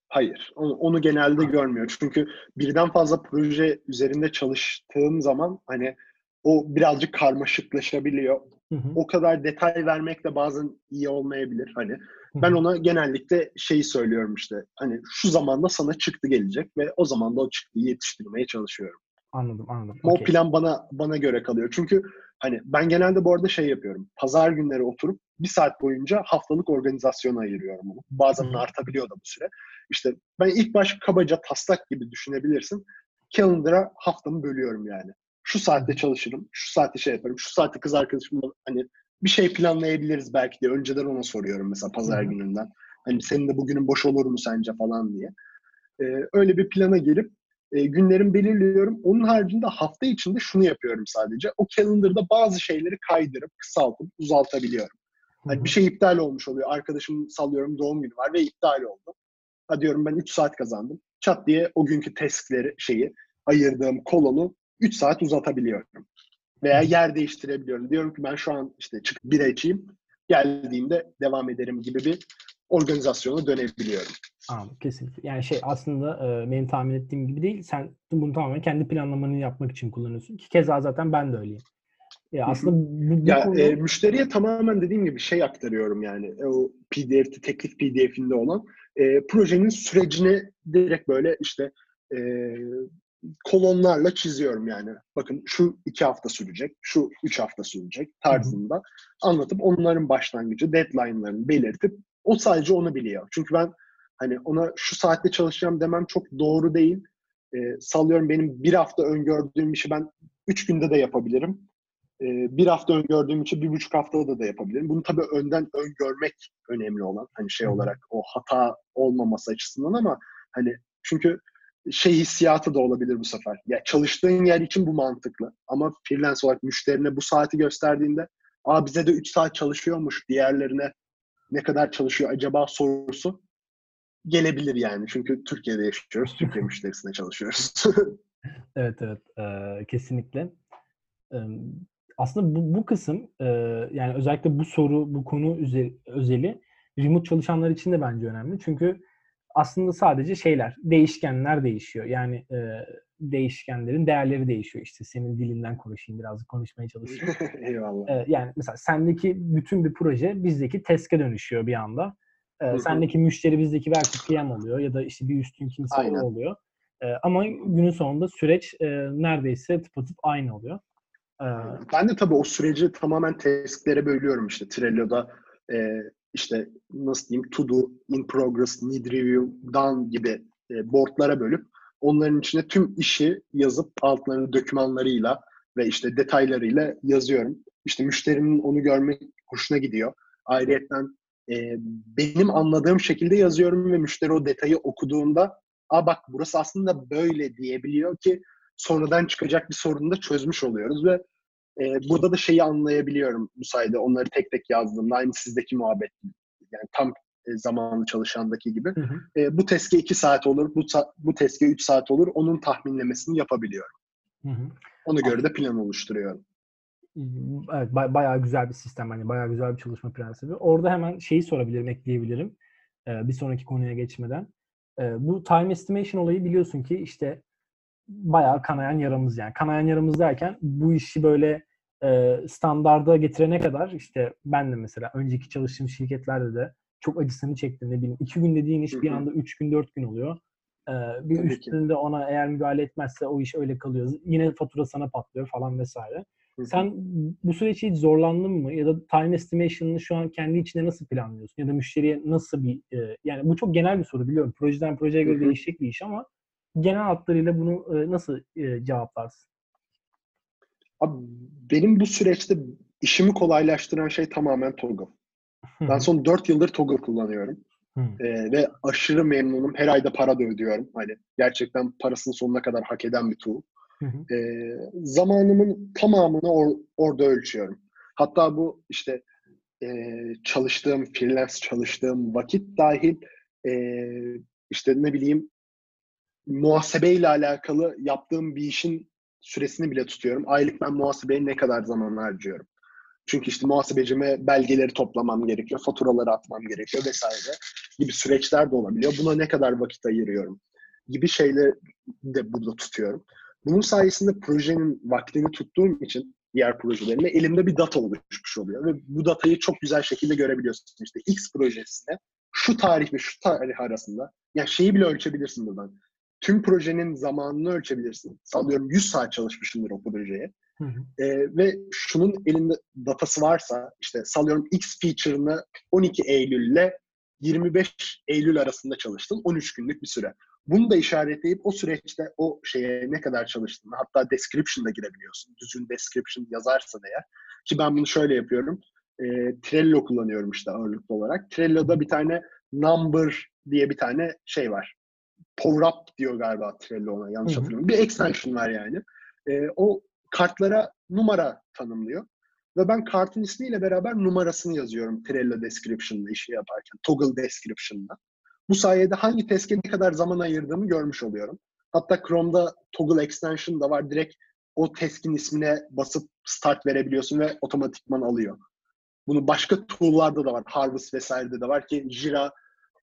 Hayır. Onu, onu genelde görmüyor. Çünkü birden fazla proje üzerinde çalıştığım zaman hani o birazcık karmaşıklaşabiliyor. Hı hı. O kadar detay vermek de bazen iyi olmayabilir. Hani hı hı. Ben ona genellikle şeyi söylüyorum işte. Hani şu zamanda sana çıktı gelecek ve o zaman da o çıktıyı yetiştirmeye çalışıyorum. Anladım, anladım. O okay. plan bana bana göre kalıyor. Çünkü hani ben genelde bu arada şey yapıyorum. Pazar günleri oturup bir saat boyunca haftalık organizasyona ayırıyorum bunu. Bazen hmm. artabiliyor da bu süre. İşte ben ilk baş kabaca taslak gibi düşünebilirsin. Calendar'a haftamı bölüyorum yani. Şu saatte çalışırım, şu saatte şey yaparım, şu saatte kız arkadaşımla hani bir şey planlayabiliriz belki diye. Önceden ona soruyorum mesela pazar hmm. gününden. Hani senin de bugünün boş olur mu sence falan diye. Ee, öyle bir plana gelip E, günlerimi belirliyorum. Onun haricinde hafta içinde şunu yapıyorum sadece. O calendar'da bazı şeyleri kaydırıp, kısaltıp, uzaltabiliyorum. Yani bir şey iptal olmuş oluyor. Arkadaşım sallıyorum doğum günü var ve iptal oldu. Ha diyorum ben üç saat kazandım. Çat diye o günkü taskleri, şeyi, ayırdığım kolonu üç saat uzatabiliyorum. Veya yer değiştirebiliyorum. Diyorum ki ben şu an işte çıkıp bira içeyim. Geldiğimde devam ederim gibi bir organizasyona dönebiliyorum. Anladım, kesinlikle. Yani şey aslında e, benim tahmin ettiğim gibi değil. Sen bunu tamamen kendi planlamanı yapmak için kullanıyorsun. Ki keza zaten ben de öyleyim. E, aslında bu, bu ya, konu... e, müşteriye tamamen dediğim gibi şey aktarıyorum yani. E, o P D F'de, teklif P D F'inde olan e, projenin sürecini direkt böyle işte e, kolonlarla çiziyorum yani. Bakın şu iki hafta sürecek, şu üç hafta sürecek tarzında Hı-hı. anlatıp onların başlangıcı, deadline'larını belirtip o sadece onu biliyor. Çünkü ben hani ona şu saatte çalışacağım demem çok doğru değil. E, sallıyorum benim bir hafta öngördüğüm işi ben üç günde de yapabilirim. E, bir hafta öngördüğüm işi bir buçuk haftada da yapabilirim. Bunu tabii önden öngörmek önemli olan. Hani şey olarak o hata olmaması açısından ama hani çünkü şey hissiyatı da olabilir bu sefer. Ya çalıştığın yer için bu mantıklı. Ama freelance olarak müşterine bu saati gösterdiğinde aa bize de üç saat çalışıyormuş diğerlerine ne kadar çalışıyor acaba sorusu gelebilir yani. Çünkü Türkiye'de yaşıyoruz. Türkiye müşterisine çalışıyoruz. Evet, evet. E, kesinlikle. E, aslında bu, bu kısım e, yani özellikle bu soru, bu konu özel, özeli remote çalışanlar için de bence önemli. Çünkü aslında sadece şeyler, değişkenler değişiyor. Yani e, değişkenlerin değerleri değişiyor. İşte senin dilinden konuşayım, birazcık konuşmaya çalışayım. Eyvallah. E, yani mesela sendeki bütün bir proje bizdeki task'e dönüşüyor bir anda. Ee, sendeki müşteri bizdeki belki P M oluyor ya da işte bir üstün kimse Aynen. oluyor. Ee, ama günün sonunda süreç e, neredeyse tıpatıp aynı oluyor. Ee, ben de tabii o süreci tamamen tasklere bölüyorum işte. Trello'da e, işte nasıl diyeyim to do, in progress, need review, done gibi e, boardlara bölüp onların içine tüm işi yazıp altlarını dokümanlarıyla ve işte detaylarıyla yazıyorum. İşte müşterinin onu görmek hoşuna gidiyor. Ayrıyeten benim anladığım şekilde yazıyorum ve müşteri o detayı okuduğunda aa bak burası aslında böyle diyebiliyor ki sonradan çıkacak bir sorunu da çözmüş oluyoruz ve e, burada da şeyi anlayabiliyorum bu sayede onları tek tek yazdığımda aynı sizdeki muhabbet yani tam e, zamanlı çalışandaki gibi hı hı. E, bu task'e iki saat olur, bu, bu task'e üç saat olur onun tahminlemesini yapabiliyorum. Hı hı. Ona göre de plan oluşturuyorum. Evet, bayağı güzel bir sistem, hani bayağı güzel bir çalışma prensibi. Orada hemen şeyi sorabilirim, ekleyebilirim bir sonraki konuya geçmeden. Bu time estimation olayı biliyorsun ki işte bayağı kanayan yaramız yani. Kanayan yaramız derken bu işi böyle standarda getirene kadar işte ben de mesela önceki çalıştığım şirketlerde de çok acısını çektim. Ne bileyim iki gün dediğin iş bir anda üç gün dört gün oluyor. Bir üstünde ona eğer müdahale etmezse o iş öyle kalıyor. Yine fatura sana patlıyor falan vesaire. Sen bu süreç hiç zorlandın mı? Ya da time estimation'ını şu an kendi içinde nasıl planlıyorsun? Ya da müşteriye nasıl bir... Yani bu çok genel bir soru biliyorum. Projeden projeye göre değişecek bir iş ama genel hatlarıyla bunu nasıl cevaplarsın? Abi benim bu süreçte işimi kolaylaştıran şey tamamen Toggle. Ben son dört yıldır Toggle kullanıyorum. ee, ve aşırı memnunum. Her ayda para da ödüyorum. Hani gerçekten parasının sonuna kadar hak eden bir tool. Hı hı. E, zamanımın tamamını or, orada ölçüyorum. Hatta bu işte e, çalıştığım, freelance çalıştığım vakit dahil e, işte ne bileyim muhasebeyle alakalı yaptığım bir işin süresini bile tutuyorum. Aylık ben muhasebeye ne kadar zaman harcıyorum. Çünkü işte muhasebecime belgeleri toplamam gerekiyor, faturaları atmam gerekiyor vesaire gibi süreçler de olabiliyor. Buna ne kadar vakit ayırıyorum gibi şeyleri de burada tutuyorum. Bunun sayesinde projenin vaktini tuttuğum için diğer projelerine elimde bir data oluşmuş oluyor. Ve bu datayı çok güzel şekilde görebiliyorsun. İşte X projesine şu tarih ve şu tarih arasında, yani şeyi bile ölçebilirsin buradan. tüm projenin zamanını ölçebilirsin. Sanıyorum yüz saat çalışmışımdır o projeye. Hı hı. E, ve şunun elinde datası varsa, işte sallıyorum X feature'ını on iki Eylül ile yirmi beş Eylül arasında çalıştın, on üç günlük bir süre. Bunu da işaretleyip o süreçte o şeye ne kadar çalıştığını, hatta description'da girebiliyorsun. Düzgün description yazarsan eğer. Ki ben bunu şöyle yapıyorum. E, Trello kullanıyorum işte ağırlıklı olarak. Trello'da bir tane number diye bir tane şey var. Power up diyor galiba Trello ona, yanlış hı hı. hatırlıyorum. Bir extension var yani. E, o kartlara numara tanımlıyor. Ve ben kartın ismiyle beraber numarasını yazıyorum Trello description'da işi yaparken. Toggle description'da. Bu sayede hangi task'e ne kadar zaman ayırdığımı görmüş oluyorum. Hatta Chrome'da Toggle extension da var. Direkt o task'in ismine basıp start verebiliyorsun ve otomatikman alıyor. Bunu başka tool'larda da var. Harvest vesairede de var ki Jira,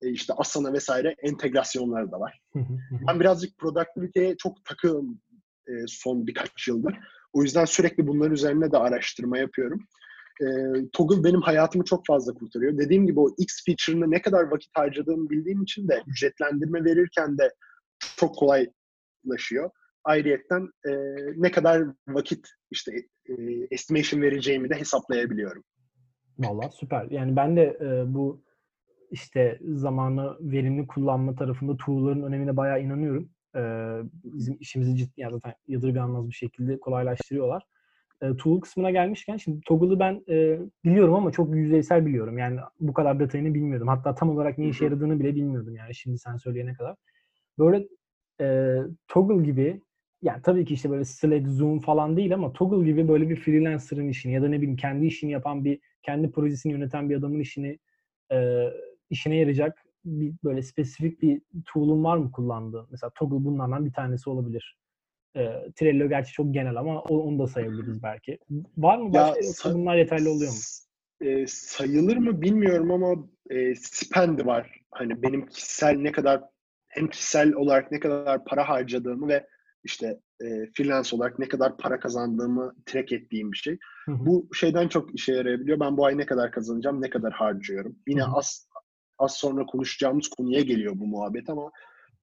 işte Asana vesaire entegrasyonları da var. Ben birazcık productivity'ye çok takığım son birkaç yıldır. O yüzden sürekli bunların üzerine de araştırma yapıyorum. E, Toggle benim hayatımı çok fazla kurtarıyor. Dediğim gibi o X feature'ını ne kadar vakit harcadığımı bildiğim için de ücretlendirme verirken de çok kolaylaşıyor. Ayrıyeten e, ne kadar vakit işte e, estimation vereceğimi de hesaplayabiliyorum. Vallahi süper. Yani ben de e, bu işte zamanı verimli kullanma tarafında tool'ların önemine bayağı inanıyorum. E, bizim işimizi ciddi, yani zaten yadırganmaz bir şekilde kolaylaştırıyorlar. Tool kısmına gelmişken, şimdi Toggle'ı ben e, biliyorum ama çok yüzeysel biliyorum. Yani bu kadar detayını bilmiyordum. Hatta tam olarak ne işe yaradığını bile bilmiyordum yani şimdi sen söyleyene kadar. Böyle e, Toggle gibi, yani tabii ki işte böyle Slack, Zoom falan değil ama Toggle gibi böyle bir freelancer'ın işini ya da ne bileyim kendi işini yapan bir, kendi projesini yöneten bir adamın işini e, işine yarayacak bir böyle spesifik bir tool'un var mı kullandığı? Mesela Toggle bunlardan bir tanesi olabilir. E, Trello gerçi çok genel ama onu da sayabiliriz belki. Var mı başka? Ya, bunlar yeterli oluyor mu? E, sayılır mı bilmiyorum ama e, Spend'i var. Hani benim kişisel ne kadar, hem kişisel olarak ne kadar para harcadığımı ve işte e, freelance olarak ne kadar para kazandığımı track ettiğim bir şey. Hı hı. Bu şeyden çok işe yarayabiliyor. Ben bu ay ne kadar kazanacağım, ne kadar harcıyorum. Yine hı hı. az az sonra konuşacağımız konuya geliyor bu muhabbet ama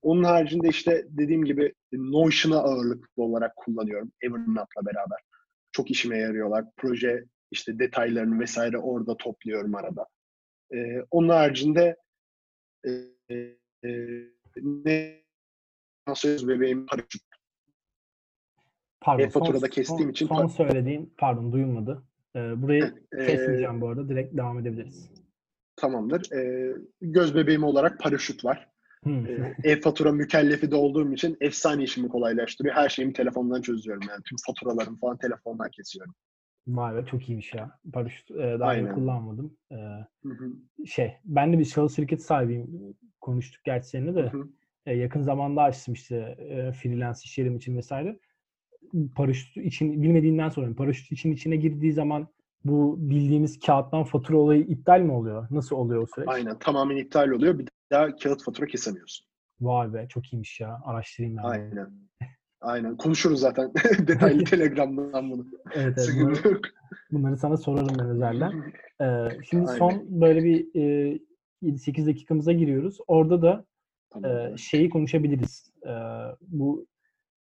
onun haricinde işte dediğim gibi Notion'a ağırlıklı olarak kullanıyorum. Evernote'la beraber. Çok işime yarıyorlar. Proje işte detaylarını vesaire orada topluyorum arada. Ee, onun haricinde e, e, ne söz bebeğim Paraşüt. Pardon. E-faturada kestiğim için. Son söylediğim, pardon duyulmadı. Ee, burayı kesmeyeceğim e, bu arada. Direkt devam edebiliriz. Tamamdır. Ee, göz bebeğim olarak Paraşüt var. E-fatura mükellefi de olduğum için efsane işimi kolaylaştırıyor. Her şeyimi telefondan çözüyorum yani. Tüm faturalarımı falan telefondan kesiyorum. Vay be, çok iyiymiş ya. Paraşüt daha iyi kullanmadım. Ee, hı hı. Şey, ben de bir şahıs şirket sahibiyim. Konuştuk gerçi seninle de. Hı hı. E, yakın zamanda açtım işte e, freelance iş yerim için vesaire. Paraşüt için bilmediğinden sonra paraşüt için içine girdiği zaman bu bildiğimiz kağıttan fatura olayı iptal mi oluyor? Nasıl oluyor o süreç? Aynen, tamamen iptal oluyor. Bir daha kağıt fatura kesemiyorsun. Vay be, çok iyiymiş ya. Araştırayım ben. Aynen. Aynen. Konuşuruz zaten. Detaylı Telegram'dan bunu. Evet, evet. Bunları, bunları sana sorarım ben özelden. Ee, şimdi aynen. Son böyle bir e, yedi sekiz dakikamıza giriyoruz. Orada da tamam. e, şeyi konuşabiliriz. E, bu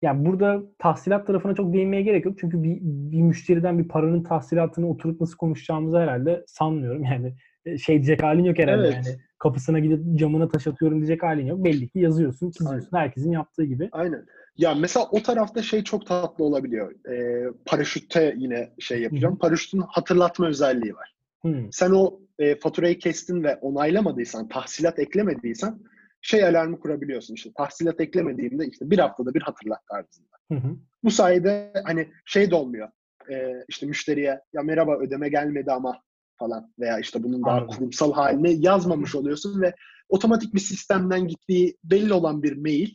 yani burada tahsilat tarafına çok değinmeye gerek yok. Çünkü bir, bir müşteriden bir paranın tahsilatını oturup nasıl konuşacağımızı herhalde sanmıyorum. Yani şey diyecek halin yok herhalde. Evet. Yani kapısına gidip camına taş atıyorum diyecek halin yok. Belli ki yazıyorsun, çiziyorsun. Aynen. Herkesin yaptığı gibi. Aynen. Ya mesela o tarafta şey çok tatlı olabiliyor. Ee, paraşütte yine şey yapacağım. Hı-hı. Paraşütün hatırlatma özelliği var. Hı-hı. Sen o e, faturayı kestin ve onaylamadıysan, tahsilat eklemediysen şey alarmı kurabiliyorsun. İşte tahsilat eklemediğimde işte bir haftada bir hatırlat tarzında. Hı hı. Bu sayede hani şey de olmuyor. Ee, işte müşteriye ya merhaba ödeme gelmedi ama falan veya işte bunun daha Anladım. kurumsal halini yazmamış oluyorsun ve otomatik bir sistemden gittiği belli olan bir mail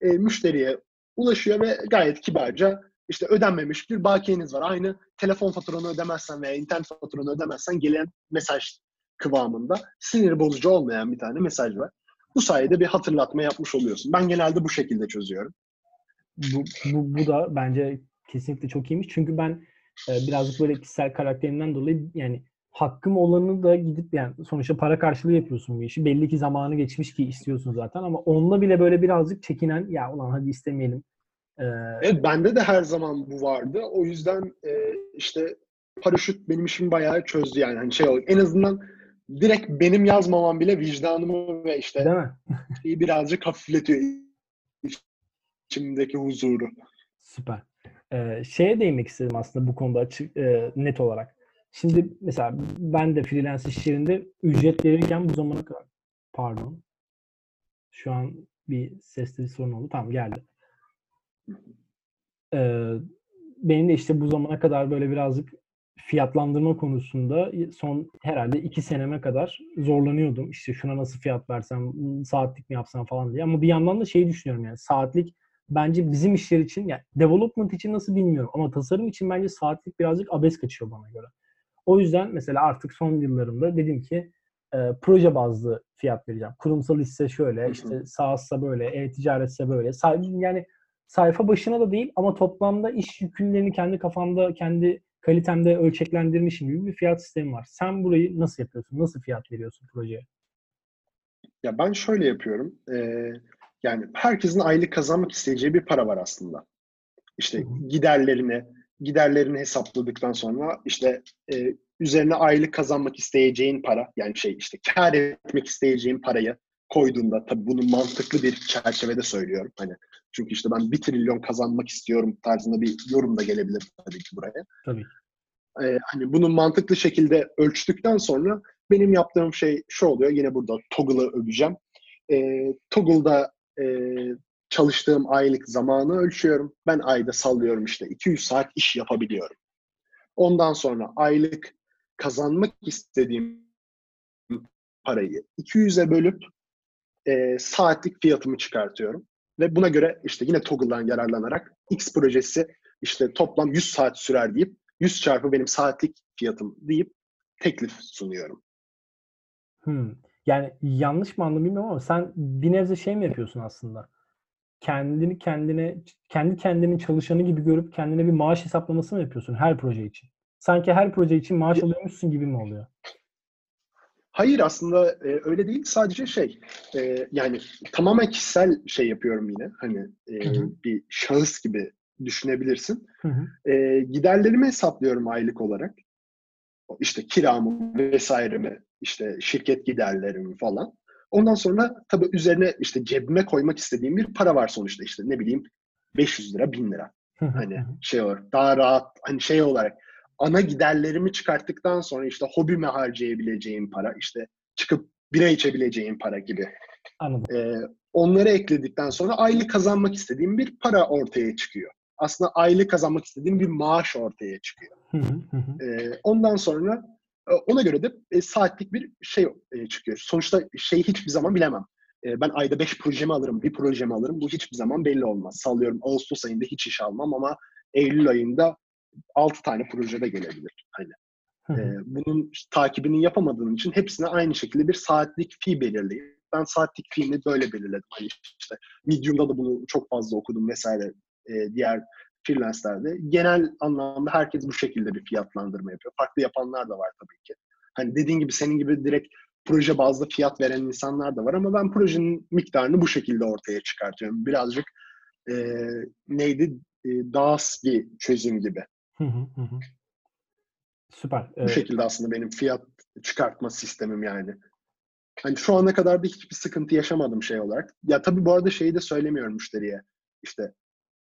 e, müşteriye ulaşıyor ve gayet kibarca işte ödenmemiş bir bakiyeniz var. Aynı telefon faturanı ödemezsen veya internet faturanı ödemezsen gelen mesaj kıvamında sinir bozucu olmayan bir tane mesaj var. Bu sayede bir hatırlatma yapmış oluyorsun. Ben genelde bu şekilde çözüyorum. Bu, bu, bu da bence kesinlikle çok iyiymiş. Çünkü ben e, birazcık böyle kişisel karakterimden dolayı yani hakkım olanı da gidip, yani sonuçta para karşılığı yapıyorsun bir işi. Belli ki zamanı geçmiş ki istiyorsun zaten, ama onunla bile böyle birazcık çekinen, ya ulan hadi istemeyelim. Ee... Evet, bende de her zaman bu vardı. O yüzden e, işte Paraşüt benim işimi bayağı çözdü yani. Hani şey, en azından direkt benim yazmamam bile vicdanımı ve işte değil mi? birazcık hafifletiyor içimdeki huzuru. Süper. Ee, şeye değinmek istedim aslında bu konuda açık, e, net olarak. Şimdi mesela ben de freelance iş yerinde ücret verirken bu zamana kadar, pardon, şu an bir sesli sorun oldu. Tamam, geldi. Ee, benim de işte bu zamana kadar böyle birazcık fiyatlandırma konusunda son herhalde iki seneme kadar zorlanıyordum. İşte şuna nasıl fiyat versem, saatlik mi yapsam falan diye. Ama bir yandan da şeyi düşünüyorum, yani saatlik bence bizim işler için, yani development için nasıl bilmiyorum ama tasarım için bence saatlik birazcık abes kaçıyor bana göre. O yüzden mesela artık son yıllarımda dedim ki e, proje bazlı fiyat vereceğim. Kurumsal ise şöyle, işte sahassa böyle, e-ticaretse böyle. Yani sayfa başına da değil ama toplamda iş yükünlerini kendi kafamda, kendi kalitemde ölçeklendirmişim gibi bir fiyat sistemi var. Sen burayı nasıl yapıyorsun? Nasıl fiyat veriyorsun projeye? Ya ben şöyle yapıyorum. Ee, yani herkesin aylık kazanmak isteyeceği bir para var aslında. İşte giderlerini, giderlerini hesapladıktan sonra işte e, üzerine aylık kazanmak isteyeceğin para, yani şey işte kar etmek isteyeceğin parayı koyduğunda, tabii bunu mantıklı bir çerçevede söylüyorum. Hani çünkü işte ben bir trilyon kazanmak istiyorum tarzında bir yorum da gelebilir tabii ki buraya. Tabii. Ee, hani bunu mantıklı şekilde ölçtükten sonra benim yaptığım şey şu oluyor. Yine burada Toggle'ı öveceğim. Ee, Toggle'da e, çalıştığım aylık zamanı ölçüyorum. Ben ayda sallıyorum işte iki yüz saat iş yapabiliyorum. Ondan sonra aylık kazanmak istediğim parayı iki yüze bölüp E, saatlik fiyatımı çıkartıyorum. Ve buna göre işte yine Toggle'dan yararlanarak X projesi işte toplam yüz saat sürer deyip yüz çarpı benim saatlik fiyatım deyip teklif sunuyorum. Hmm. Yani yanlış mı anladım bilmiyorum ama sen bir nebze şey mi yapıyorsun aslında? Kendini kendine, kendi kendinin çalışanı gibi görüp kendine bir maaş hesaplaması mı yapıyorsun her proje için? Sanki her proje için maaş alıyormuşsun gibi mi oluyor? Hayır, aslında e, öyle değil. Sadece şey, e, yani tamamen kişisel şey yapıyorum yine. Hani e, hı hı. bir şahıs gibi düşünebilirsin. Hı hı. E, giderlerimi hesaplıyorum aylık olarak. İşte kiramı vesairemi, işte şirket giderlerimi falan. Ondan sonra tabii üzerine işte cebime koymak istediğim bir para var sonuçta. İşte ne bileyim beş yüz lira, bin lira. Hı hı. Hani şey olarak, daha rahat, hani şey olarak. Ana giderlerimi çıkarttıktan sonra işte hobime harcayabileceğim para, işte çıkıp bira içebileceğim para gibi. Anladım. Ee, onları ekledikten sonra aylık kazanmak istediğim bir para ortaya çıkıyor. Aslında aylık kazanmak istediğim bir maaş ortaya çıkıyor. Hı hı hı. Ee, ondan sonra ona göre de saatlik bir şey çıkıyor. Sonuçta şeyi hiçbir zaman bilemem. Ben ayda beş projemi alırım, bir projemi alırım. Bu hiçbir zaman belli olmaz. Sallıyorum Ağustos ayında hiç iş almam ama Eylül ayında altı tane projede gelebilir. Hani. Ee, bunun takibini yapamadığım için hepsine aynı şekilde bir saatlik fee belirleyeyim. Ben saatlik fee'ni böyle belirledim. Hani işte Medium'da da bunu çok fazla okudum vesaire, e, diğer freelance'lerde. Genel anlamda herkes bu şekilde bir fiyatlandırma yapıyor. Farklı yapanlar da var tabii ki. Hani dediğin gibi, senin gibi direkt proje bazlı fiyat veren insanlar da var ama ben projenin miktarını bu şekilde ortaya çıkartıyorum. Birazcık e, neydi? E, DAS bir çözüm gibi. Hı hı hı. Süper. Bu evet. şekilde aslında benim fiyat çıkartma sistemim yani. Hani şu ana kadar da hiçbir sıkıntı yaşamadım şey olarak. Ya tabii bu arada şeyi de söylemiyorum müşteriye. İşte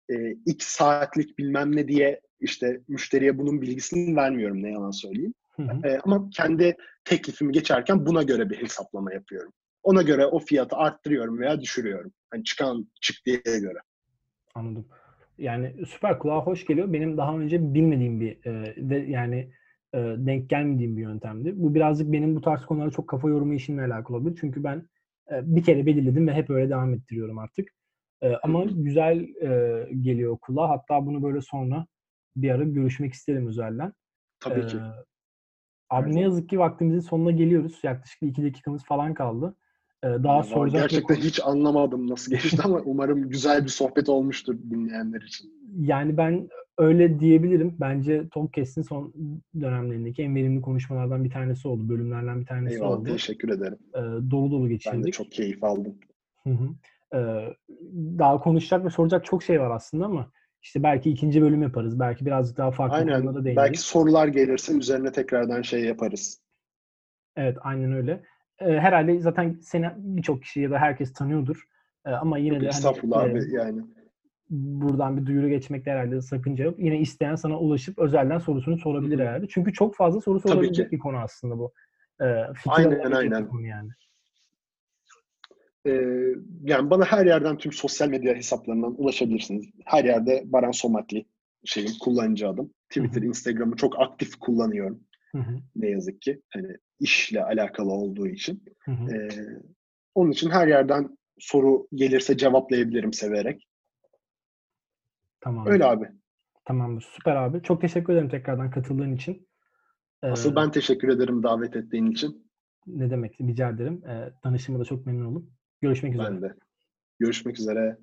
e, x saatlik bilmem ne diye işte müşteriye bunun bilgisini vermiyorum, ne yalan söyleyeyim. Hı hı. E, ama kendi teklifimi geçerken buna göre bir hesaplama yapıyorum. Ona göre o fiyatı arttırıyorum veya düşürüyorum. Hani çıkan çık diye göre. Anladım. Yani süper, kulağa hoş geliyor. Benim daha önce bilmediğim bir e, de, yani e, denk gelmediğim bir yöntemdi. Bu birazcık benim bu tarz konulara çok kafa yorumu işinle alakalı olabilir. Çünkü ben e, bir kere belirledim ve hep öyle devam ettiriyorum artık. E, ama güzel e, geliyor kulağa. Hatta bunu böyle sonra bir ara görüşmek isterim özelden. Tabii e, ki. Abi evet. Ne yazık ki vaktimizin sonuna geliyoruz. Yaklaşık iki dakikamız falan kaldı. Daha sonra gerçekten hiç anlamadım nasıl geçti ama umarım güzel bir sohbet olmuştur dinleyenler için. Yani ben Öyle diyebilirim. Bence Talkest'in son dönemlerindeki en verimli konuşmalardan bir tanesi oldu. Bölümlerden bir tanesi Eyvallah, oldu. Teşekkür ederim. Ee, dolu dolu geçirdik. Ben de çok keyif aldım. Hı hı. Ee, daha konuşacak ve soracak çok şey var aslında ama işte belki ikinci bölüm yaparız. Belki birazcık daha farklı konulara değiniriz. Belki sorular gelirse üzerine tekrardan şey yaparız. Evet, aynen öyle. Ee, herhalde zaten seni birçok kişi ya da herkes tanıyordur. Ee, ama yine de estağfurullah hani, abi, e, yani. Buradan bir duyuru geçmekte herhalde sakınca yok. Yine isteyen sana ulaşıp özelden sorusunu sorabilir Hı-hı. herhalde. Çünkü çok fazla soru sorabilecek bir konu aslında bu. Ee, aynen aynen. Konu yani. Ee, yani bana her yerden tüm sosyal medya hesaplarından ulaşabilirsiniz. Her yerde Baran Somaklı şeyim, kullanıcı adım. Twitter, Hı-hı. Instagram'ı çok aktif kullanıyorum. Hı-hı. Ne yazık ki. Hani işle alakalı olduğu için. Ee, onun için her yerden soru gelirse cevaplayabilirim severek. Tamamdır. Öyle abi. Tamamdır. Süper abi. Çok teşekkür ederim tekrardan katıldığın için. Ee, Asıl ben teşekkür ederim davet ettiğin için. Ne demek? Rica ederim. Ee, tanıştığıma da çok memnun oldum. Görüşmek üzere. Ben de. Görüşmek üzere.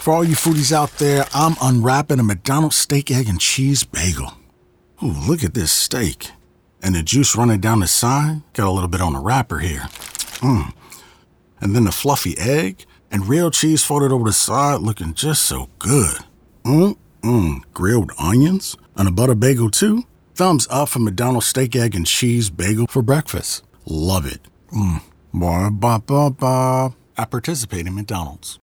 For all you foodies out there, I'm unwrapping a McDonald's steak, egg and cheese bagel. Ooh, look at this steak. And the juice running down the side. Got a little bit on the wrapper here. Mm. And then the fluffy egg. And real cheese folded over the side looking just so good. Mm-mm. Grilled onions and a butter bagel too. Thumbs up for McDonald's steak, egg, and cheese bagel for breakfast. Love it. Mm. Ba-ba-ba-ba. I participate in McDonald's.